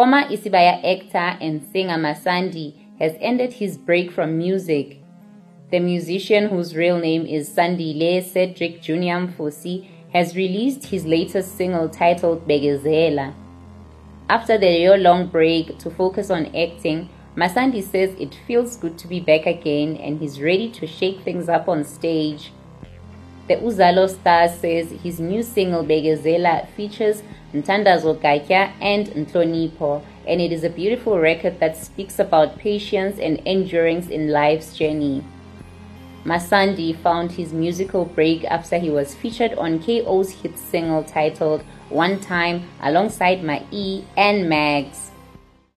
Former Isibaya actor and singer Masandi has ended his break from music. The musician, whose real name is Sandile Cedric Jr. Mfosi, has released his latest single titled Begezela. After the year-long break to focus on acting, Masandi says it feels good to be back again and he's ready to shake things up on stage. The Uzalo star says his new single Begezela features Ntandazo Kaikia and Ntlonipo, and it is a beautiful record that speaks about patience and endurance in life's journey. Masandi found his musical break after he was featured on KO's hit single titled One Time alongside Ma'i and Mags.